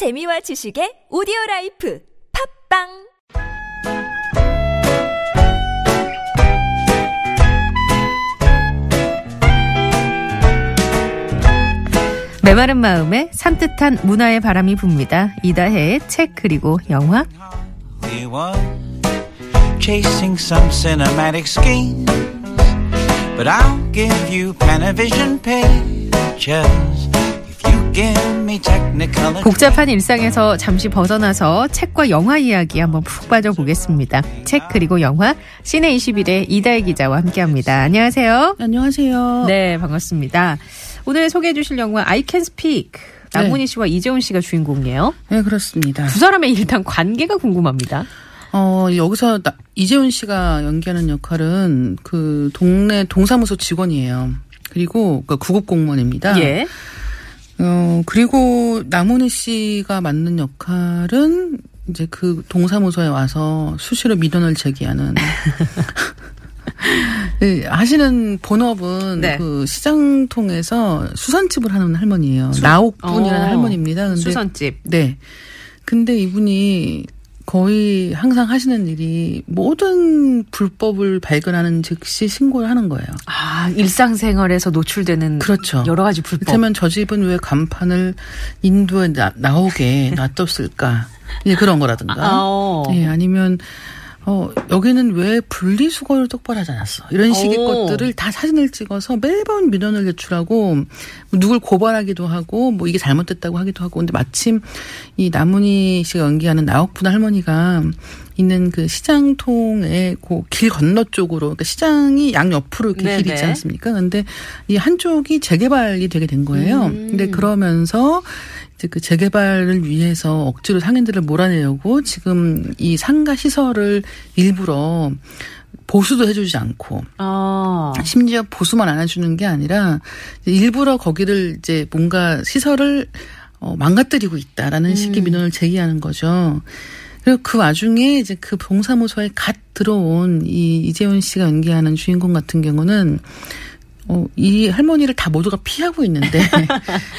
재미와 지식의 오디오라이프 팝빵 메마른 마음에 산뜻한 문화의 바람이 붑니다. 이다혜의 책 그리고 영화. 복잡한 일상에서 잠시 벗어나서 책과 영화 이야기 한번 푹 빠져보겠습니다. 책 그리고 영화 시내21의 이다혜 기자와 함께합니다. 안녕하세요. 안녕하세요. 네, 반갑습니다. 오늘 소개해 주실 영화 I Can Speak. 나문희 씨와 이재훈 씨가 주인공이에요. 네, 그렇습니다. 두 사람의 일단 관계가 궁금합니다. 여기서 이재훈 씨가 연기하는 역할은 그 동네 동사무소 직원이에요. 그리고 그러니까 구급 공무원입니다. 예. 그리고 나문희 씨가 맡는 역할은 이제 그 동사무소에 와서 수시로 민원을 제기하는 네, 하시는 본업은 네. 그 시장 통해서 수선집을 하는 할머니예요. 나옥분이라는 할머니입니다. 근데, 수선집. 네. 근데 이분이 거의 항상 하시는 일이 모든 불법을 발견하는 즉시 신고를 하는 거예요. 아, 일상생활에서 노출되는 그렇죠. 여러 가지 불법. 그렇다면 저 집은 왜 간판을 인도에 나오게 놔뒀을까? 예, 그런 거라든가. 예, 아니면 여기는 왜 분리수거를 똑바로 하지 않았어. 이런 식의 것들을 다 사진을 찍어서 매번 민원을 제출하고 누굴 고발하기도 하고 뭐 이게 잘못됐다고 하기도 하고. 근데 마침 이 나문희 씨가 연기하는 나옥분 할머니가 있는 그 시장통의 그 길 건너 쪽으로, 그러니까 시장이 양옆으로 이렇게 길이 있지 않습니까? 근데 이 한쪽이 재개발이 되게 된 거예요. 근데 그러면서 이제 그 재개발을 위해서 억지로 상인들을 몰아내려고 지금 이 상가 시설을 일부러 보수도 해주지 않고, 심지어 보수만 안 해주는 게 아니라 일부러 거기를 이제 뭔가 시설을 망가뜨리고 있다라는 식의 민원을 제기하는 거죠. 그리고 그 와중에 이제 그 동사무소에 갓 들어온 이 이재훈 씨가 연기하는 주인공 같은 경우는 이 할머니를 다 모두가 피하고 있는데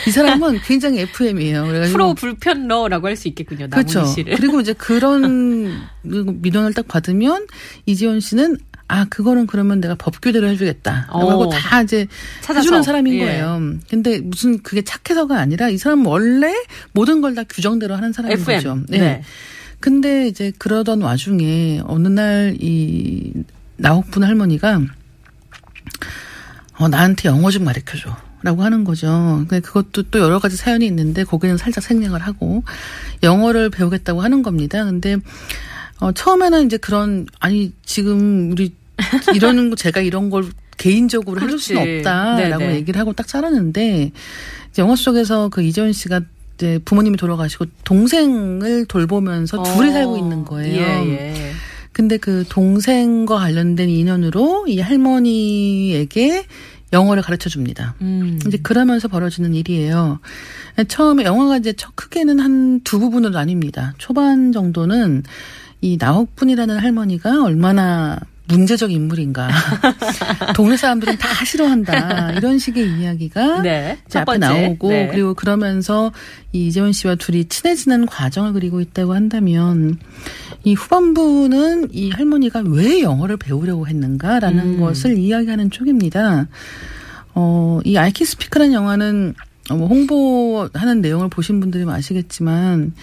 이 사람은 굉장히 FM이에요. 그래가지고 프로 불편러라고 할 수 있겠군요. 그렇죠. 나문희 씨를. 그리고 이제 그런 민원을 딱 받으면 이재훈 씨는 아 그거는 그러면 내가 법규대로 해주겠다라고 하고 다 이제 찾아서. 해주는 사람인 거예요. 예. 근데 무슨 그게 착해서가 아니라 이 사람은 원래 모든 걸 다 규정대로 하는 사람인 FM. 거죠. 네. 네. 근데 이제 그러던 와중에 어느 날 이 나옥분 할머니가 나한테 영어 좀 가르쳐줘 라고 하는 거죠. 근데 그것도 또 여러 가지 사연이 있는데 거기는 살짝 생략을 하고 영어를 배우겠다고 하는 겁니다. 근데 처음에는 이제 그런 아니 지금 우리 이러는 거 제가 이런 걸 개인적으로 해줄 수는 없다라고 네네. 얘기를 하고 딱 자랐는데 영어 속에서 그 이재훈 씨가 이제 부모님이 돌아가시고 동생을 돌보면서 둘이 살고 있는 거예요. 예, 예. 근데 그 동생과 관련된 인연으로 이 할머니에게 영어를 가르쳐 줍니다. 이제 그러면서 벌어지는 일이에요. 처음에 영화가 이제 크게는 한 두 부분으로 나뉩니다. 초반 정도는 이 나옥분이라는 할머니가 얼마나 문제적 인물인가. 동네 사람들은 다 싫어한다. 이런 식의 이야기가 네, 이제 앞에 나오고 네. 그리고 그러면서 이 이재훈 씨와 둘이 친해지는 과정을 그리고 있다고 한다면 이 후반부는 이 할머니가 왜 영어를 배우려고 했는가라는 것을 이야기하는 쪽입니다. 이 I Can Speak라는 영화는 홍보하는 내용을 보신 분들이 아시겠지만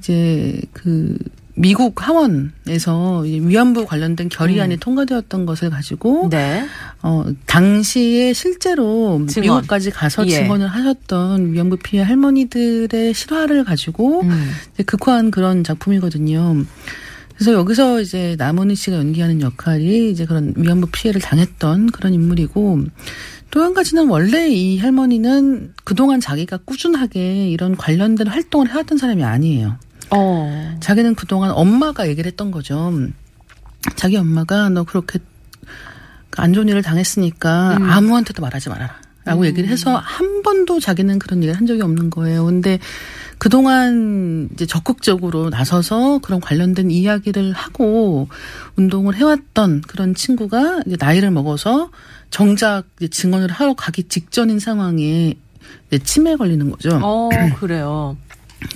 이제 그 미국 하원에서 위안부 관련된 결의안이 통과되었던 것을 가지고 네. 당시에 실제로 증언. 미국까지 가서 증언을 하셨던 위안부 피해 할머니들의 실화를 가지고 극화한 그런 작품이거든요. 그래서 여기서 이제 나문희 씨가 연기하는 역할이 이제 그런 위안부 피해를 당했던 그런 인물이고 또 한 가지는 원래 이 할머니는 그동안 자기가 꾸준하게 이런 관련된 활동을 해왔던 사람이 아니에요. 자기는 그동안 엄마가 얘기를 했던 거죠. 자기 엄마가 너 그렇게 안 좋은 일을 당했으니까 아무한테도 말하지 말아라 라고 얘기를 해서 한 번도 자기는 그런 얘기를 한 적이 없는 거예요. 근데 그동안 이제 적극적으로 나서서 그런 관련된 이야기를 하고 운동을 해왔던 그런 친구가 이제 나이를 먹어서 정작 이제 증언을 하러 가기 직전인 상황에 이제 치매에 걸리는 거죠. 그래요.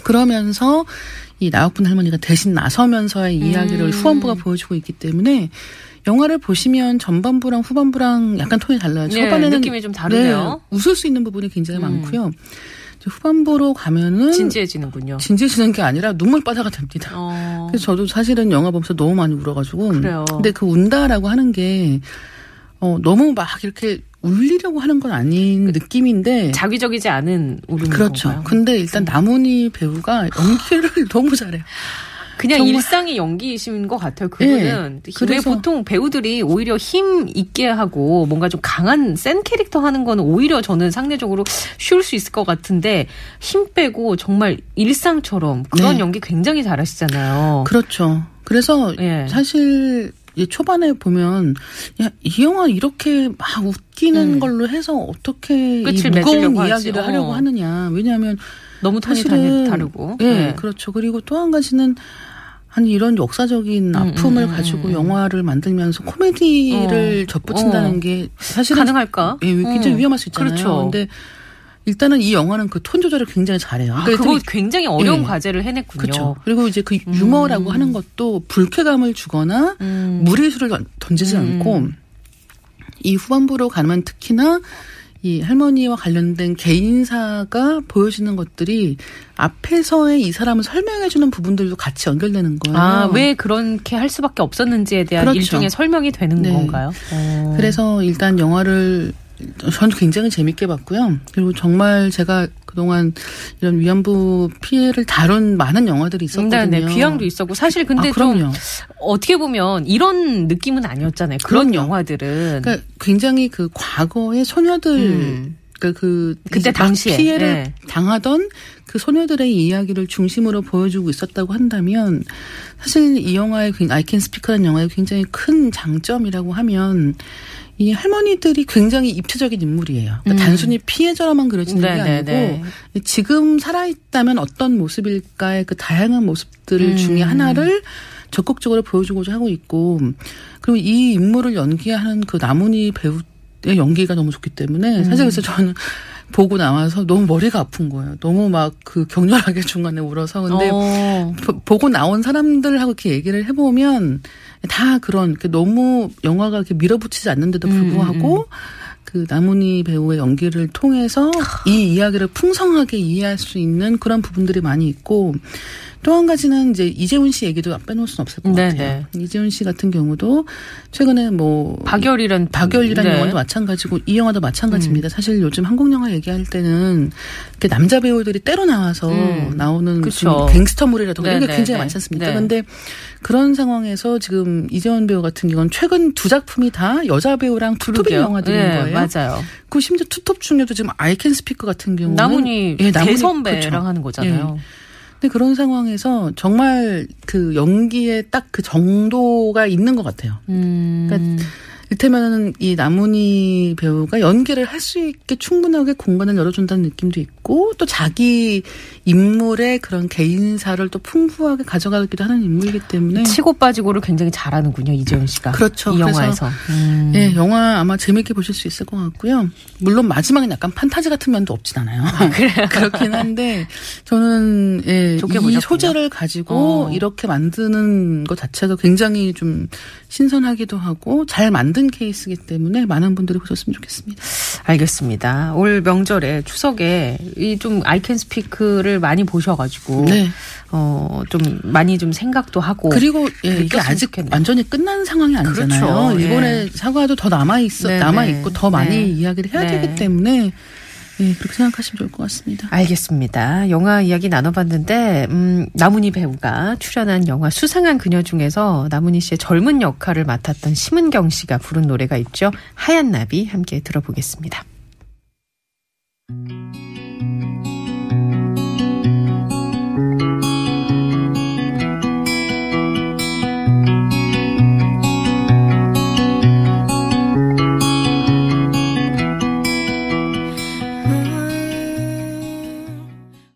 그러면서 이 나옥분 할머니가 대신 나서면서의 이야기를 후반부가 보여주고 있기 때문에 영화를 보시면 전반부랑 후반부랑 약간 톤이 달라요. 초반에는 네, 느낌이 좀 다르네요. 네, 웃을 수 있는 부분이 굉장히 많고요. 후반부로 가면은 진지해지는군요. 진지해지는 게 아니라 눈물바다가 됩니다. 그래서 저도 사실은 영화 보면서 너무 많이 울어가지고. 그래요. 근데 그 운다라고 하는 게 너무 막 이렇게 울리려고 하는 건 아닌 느낌인데 자기적이지 않은 울음인 그렇죠. 건가요? 근데 일단 나문희 배우가 연기를 너무 잘해요. 그냥 정말. 일상의 연기이신 것 같아요. 그분은 네. 그래서 보통 배우들이 오히려 힘 있게 하고 뭔가 좀 강한 센 캐릭터 하는 거는 오히려 저는 상대적으로 쉬울 수 있을 것 같은데 힘 빼고 정말 일상처럼 그런 네. 연기 굉장히 잘하시잖아요. 그렇죠. 그래서 네. 사실 초반에 보면 야, 이 영화 이렇게 막 웃기는 걸로 해서 어떻게 이 무거운 이야기를 하려고 하느냐. 왜냐하면 너무 톤이 다르고. 예, 네. 그렇죠. 그리고 또 한 가지는 아니 이런 역사적인 아픔을 가지고 영화를 만들면서 코미디를 접붙인다는 게 사실은 가능할까? 예, 굉장히 위험할 수 있잖아요. 그렇죠. 근데 일단은 이 영화는 그 톤 조절을 굉장히 잘해요. 그러니까 그거 굉장히 어려운 과제를 해냈군요. 그렇죠. 그리고 이제 그 유머라고 하는 것도 불쾌감을 주거나 무리수를 던지지 않고 이 후반부로 가면 특히나 이 할머니와 관련된 개인사가 보여지는 것들이 앞에서의 이 사람을 설명해주는 부분들도 같이 연결되는 거예요. 아, 왜 그렇게 할 수밖에 없었는지에 대한 그렇죠. 일종의 설명이 되는 네. 건가요? 그래서 일단 영화를 전 굉장히 재밌게 봤고요. 그리고 정말 제가 그동안 이런 위안부 피해를 다룬 많은 영화들이 있었거든요. 네, 귀향도 있었고 사실 근데 좀 어떻게 보면 이런 느낌은 아니었잖아요. 그런 영화들은 그러니까 굉장히 그 과거의 소녀들 그러니까 그때 당시에 피해를 네. 당하던 그 소녀들의 이야기를 중심으로 보여주고 있었다고 한다면 사실 이 영화의 I Can Speak라는 영화의 굉장히 큰 장점이라고 하면 이 할머니들이 굉장히 입체적인 인물이에요. 그러니까 단순히 피해자로만 그려지는 게 아니고 지금 살아있다면 어떤 모습일까의 그 다양한 모습들 중에 하나를 적극적으로 보여주고자 하고 있고 그리고 이 인물을 연기하는 그 나문희 배우의 연기가 너무 좋기 때문에 사실 그래서 저는 보고 나와서 너무 머리가 아픈 거예요. 너무 막 그 격렬하게 중간에 울어서. 근데 보고 나온 사람들하고 이렇게 얘기를 해보면 다 그런 너무 영화가 이렇게 밀어붙이지 않는데도 불구하고 그 나문희 배우의 연기를 통해서 이 이야기를 풍성하게 이해할 수 있는 그런 부분들이 많이 있고 또 한 가지는 이제 이재훈 씨 얘기도 빼놓을 수는 없을 것 네네. 같아요. 이재훈 씨 같은 경우도 최근에 뭐 박열이란 네. 영화도 마찬가지고 이 영화도 마찬가지입니다. 사실 요즘 한국 영화 얘기할 때는 이렇게 남자 배우들이 때로 나와서 나오는 갱스터물이라든가 이런 게 굉장히 많지 않습니까? 네. 그런데 그런 상황에서 지금 이재훈 배우 같은 경우는 최근 두 작품이 다 여자 배우랑 투톱인 영화들인 거예요. 맞아요. 그 심지어 투톱 중에도 지금 I Can Speak 같은 경우는 나문희 대선배랑 그렇죠. 하는 거잖아요. 예. 근데 그런 상황에서 정말 그 연기에 딱 그 정도가 있는 것 같아요. 그러니까 이를테면 이 나문희 배우가 연기를 할 수 있게 충분하게 공간을 열어준다는 느낌도 있고 또 자기 인물의 그런 개인사를 또 풍부하게 가져가기도 하는 인물이기 때문에 치고 빠지고를 굉장히 잘하는군요. 이재훈 씨가. 그렇죠. 이 영화에서. 네, 영화 아마 재밌게 보실 수 있을 것 같고요. 물론 마지막은 약간 판타지 같은 면도 없진 않아요. 그래요? 그렇긴 한데 저는 예, 좋게 이 보셨군요. 소재를 가지고 이렇게 만드는 것 자체가 굉장히 좀 신선하기도 하고 잘 만든 케이스이기 때문에 많은 분들이 보셨으면 좋겠습니다. 알겠습니다. 올 명절에 추석에 이 좀 아이캔스피크를 많이 보셔가지고 네. 좀 많이 좀 생각도 하고 그리고 예, 이게 아직 완전히 끝난 상황이 아니잖아요. 그렇죠. 이번에 네. 사과도 더 남아 있고 더 많이 네. 이야기를 해야 네. 되기 때문에. 네, 그렇게 생각하시면 좋을 것 같습니다. 알겠습니다. 영화 이야기 나눠봤는데 나문희 배우가 출연한 영화 수상한 그녀 중에서 나문희 씨의 젊은 역할을 맡았던 심은경 씨가 부른 노래가 있죠. 하얀 나비 함께 들어보겠습니다.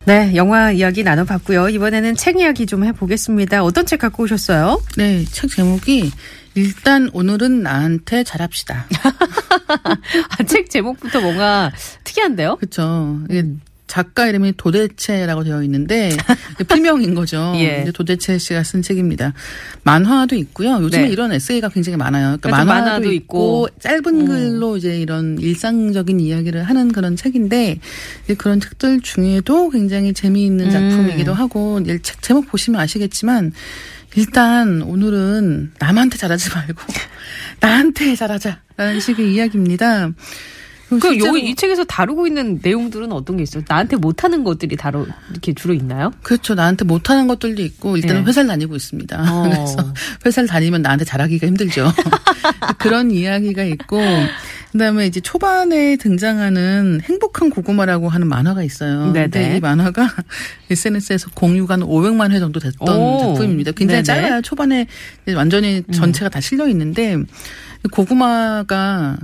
네, 영화 이야기 나눠봤고요. 이번에는 책 이야기 좀 해보겠습니다. 어떤 책 갖고 오셨어요? 네, 책 제목이 일단 오늘은 나한테 잘합시다. 아, 책 제목부터 뭔가 특이한데요? 그렇죠. 작가 이름이 도대체라고 되어 있는데 필명인 거죠. 예. 근데 도대체 씨가 쓴 책입니다. 만화도 있고요. 요즘에 네. 이런 에세이가 굉장히 많아요. 그러니까 만화도 있고 짧은 글로 이제 이런 일상적인 이야기를 하는 그런 책인데 이제 그런 책들 중에도 굉장히 재미있는 작품이기도 하고 책 제목 보시면 아시겠지만 일단 오늘은 남한테 잘하지 말고 나한테 잘하자라는 식의 이야기입니다. 그 여기 이 책에서 다루고 있는 내용들은 어떤 게 있어요? 나한테 못하는 것들이 이렇게 주로 있나요? 그렇죠. 나한테 못하는 것들도 있고 일단은 네. 회사를 다니고 있습니다. 그래서 회사를 다니면 나한테 잘하기가 힘들죠. 그런 이야기가 있고 그다음에 이제 초반에 등장하는 행복한 고구마라고 하는 만화가 있어요. 네네. 근데 이 만화가 SNS에서 공유가 한 500만 회 정도 됐던 작품입니다. 굉장히 네네. 짧아요. 초반에 완전히 전체가 다 실려 있는데 고구마가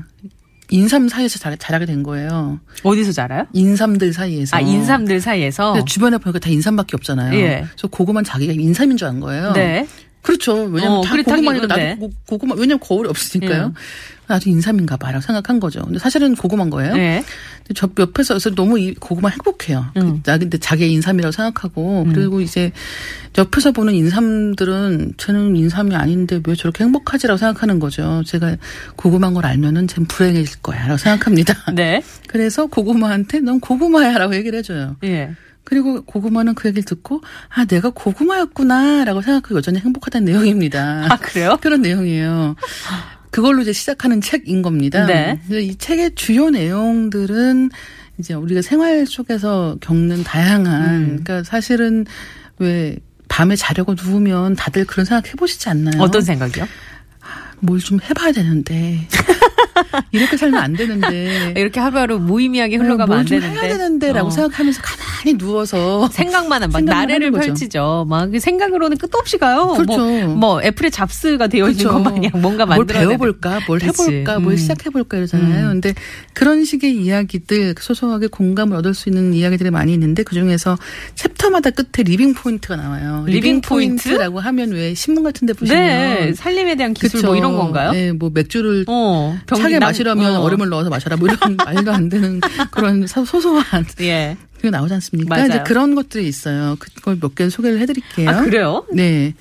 인삼 사이에서 자라게 된 거예요. 어디서 자라요? 인삼들 사이에서. 아, 인삼들 사이에서? 근데 주변에 보니까 다 인삼밖에 없잖아요. 예. 그래서 고구마는 자기가 인삼인 줄 안 거예요. 네. 그렇죠. 왜냐면 다 고구마니까 나도 고구마, 왜냐면 거울이 없으니까요. 예. 나도 인삼인가 봐라고 생각한 거죠. 근데 사실은 고구마인 거예요. 예. 근데 저 옆에서 너무 이 고구마 행복해요. 나 근데 자기 인삼이라고 생각하고 그리고 이제 옆에서 보는 인삼들은 쟤는 인삼이 아닌데 왜 저렇게 행복하지라고 생각하는 거죠. 제가 고구마인 걸 알면은 쟤는 불행해질 거야라고 생각합니다. 네. 그래서 고구마한테 넌 고구마야라고 얘기를 해줘요. 예. 그리고 고구마는 그 얘기를 듣고 아 내가 고구마였구나라고 생각하고 여전히 행복하다는 내용입니다. 아 그래요? 그런 내용이에요. 그걸로 이제 시작하는 책인 겁니다. 네. 이 책의 주요 내용들은 이제 우리가 생활 속에서 겪는 다양한 그러니까 사실은 왜 밤에 자려고 누우면 다들 그런 생각 해보시지 않나요? 어떤 생각이요? 뭘 좀 해봐야 되는데 이렇게 살면 안 되는데 이렇게 하루하루 무의미하게 흘러가면 안 되는데 뭘 좀 해야 되는데라고 생각하면서 가만히 누워서 생각만 막 나래를 펼치죠. 막 생각으로는 끝도 없이 가요. 그렇죠. 뭐 애플에 잡스가 되어 있는 것 마냥 뭔가 만들어야 되는. 뭘 배워볼까, 뭘 해볼까, 뭘 시작해볼까 이러잖아요. 근데 그런 식의 이야기들 소소하게 공감을 얻을 수 있는 이야기들이 많이 있는데 그중에서 챕터마다 끝에 리빙 포인트가 나와요. 리빙 포인트라고 하면 왜 신문 같은 데 보시면 네, 살림에 대한 기술 그렇죠. 뭐 이런 건가요? 네, 뭐 맥주를 차게 마시려면 얼음을 넣어서 마셔라 뭐 이런 말도 안 되는 그런 소소한 예. 그게 나오지 않습니까? 맞아요. 이제 그런 것들이 있어요. 그걸 몇 개 소개를 해드릴게요. 아 그래요? 네.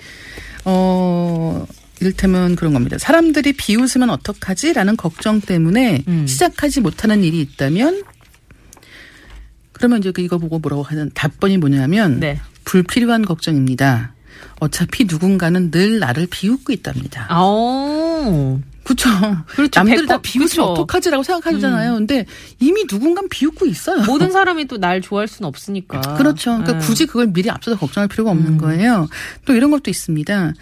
이를테면 그런 겁니다. 사람들이 비웃으면 어떡하지라는 걱정 때문에 시작하지 못하는 일이 있다면 그러면 이제 이거 보고 뭐라고 하는 답변이 뭐냐면 네. 불필요한 걱정입니다. 어차피 누군가는 늘 나를 비웃고 있답니다. 그렇죠. 그렇죠. 남들이 다 비웃으면 어떡하지라고 생각하잖아요. 근데 이미 누군가 비웃고 있어요. 모든 사람이 또 날 좋아할 수는 없으니까. 그렇죠. 그러니까 굳이 그걸 미리 앞서서 걱정할 필요가 없는 거예요. 또 이런 것도 있습니다.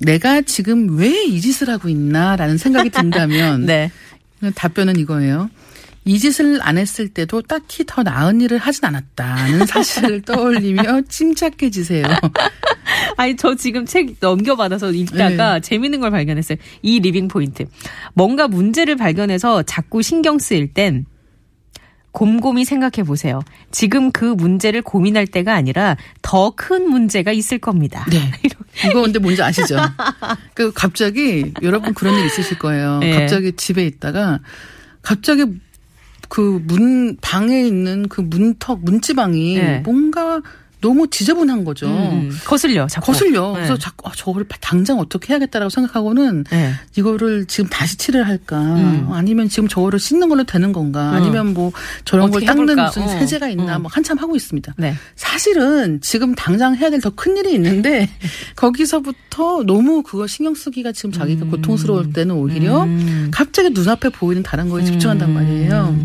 내가 지금 왜 이 짓을 하고 있나라는 생각이 든다면 네. 답변은 이거예요. 이 짓을 안 했을 때도 딱히 더 나은 일을 하진 않았다는 사실을 떠올리며 침착해지세요. 아니 저 지금 책 넘겨받아서 읽다가 네. 재밌는 걸 발견했어요. 이 리빙 포인트. 뭔가 문제를 발견해서 자꾸 신경 쓰일 땐 곰곰이 생각해 보세요. 지금 그 문제를 고민할 때가 아니라 더 큰 문제가 있을 겁니다. 네. 이거 근데 뭔지 아시죠? 그 갑자기 여러분 그런 일 있으실 거예요. 네. 갑자기 집에 있다가 갑자기 그 방에 있는 그 문지방이 네. 뭔가 너무 지저분한 거죠. 거슬려, 자꾸. 거슬려. 그래서 네. 자꾸 저걸 당장 어떻게 해야겠다라고 생각하고는 네. 이거를 지금 다시 칠을 할까 아니면 지금 저거를 씻는 걸로 되는 건가 아니면 뭐 저런 걸 닦는 무슨 세제가 있나 뭐 한참 하고 있습니다. 네. 사실은 지금 당장 해야 될 더 큰 일이 있는데 거기서부터 너무 그거 신경 쓰기가 지금 자기가 고통스러울 때는 오히려 갑자기 눈앞에 보이는 다른 거에 집중한단 말이에요.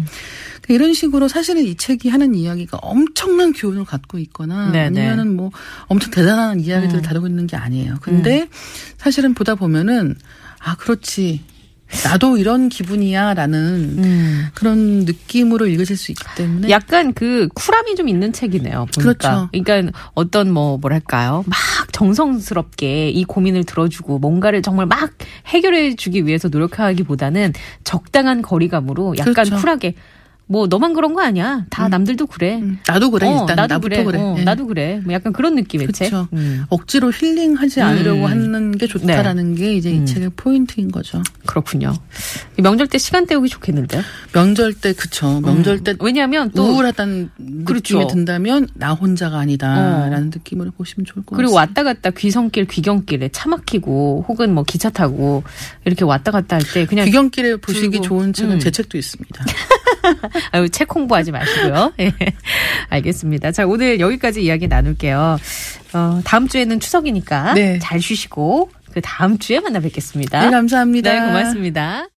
이런 식으로 사실은 이 책이 하는 이야기가 엄청난 교훈을 갖고 있거나 네네. 아니면은 뭐 엄청 대단한 이야기들을 다루고 있는 게 아니에요. 근데 사실은 보다 보면은 아 그렇지. 나도 이런 기분이야 라는 그런 느낌으로 읽으실 수 있기 때문에 약간 그 쿨함이 좀 있는 책이네요 보니까. 그렇죠. 그러니까 어떤 뭐랄까요 막 정성스럽게 이 고민을 들어주고 뭔가를 정말 막 해결해 주기 위해서 노력하기보다는 적당한 거리감으로 약간 그렇죠. 쿨하게 뭐 너만 그런 거 아니야. 다 남들도 그래. 나도 그래. 일단 나부터 그래. 네. 나도 그래. 뭐 약간 그런 느낌의 책. 그렇죠. 억지로 힐링하지 않으려고 하는 게 좋다라는 게 이제 이 책의 포인트인 거죠. 그렇군요. 명절 때 시간 때우기 좋겠는데요. 명절 때 그쵸. 명절 때 왜냐하면 또 우울하다는 그렇죠. 느낌이 든다면 나 혼자가 아니다라는 느낌으로 보시면 좋을 것 같습니다. 그리고 왔다 갔다 귀성길, 귀경길에 차 막히고 혹은 뭐 기차 타고 이렇게 왔다 갔다 할 때 그냥 귀경길에 보시기 좋은 책은 제 책도 있습니다. 아유, 책 홍보하지 마시고요. 예. 알겠습니다. 자, 오늘 여기까지 이야기 나눌게요. 다음 주에는 추석이니까 잘 쉬시고 그 다음 주에 만나 뵙겠습니다. 네, 감사합니다. 네, 고맙습니다.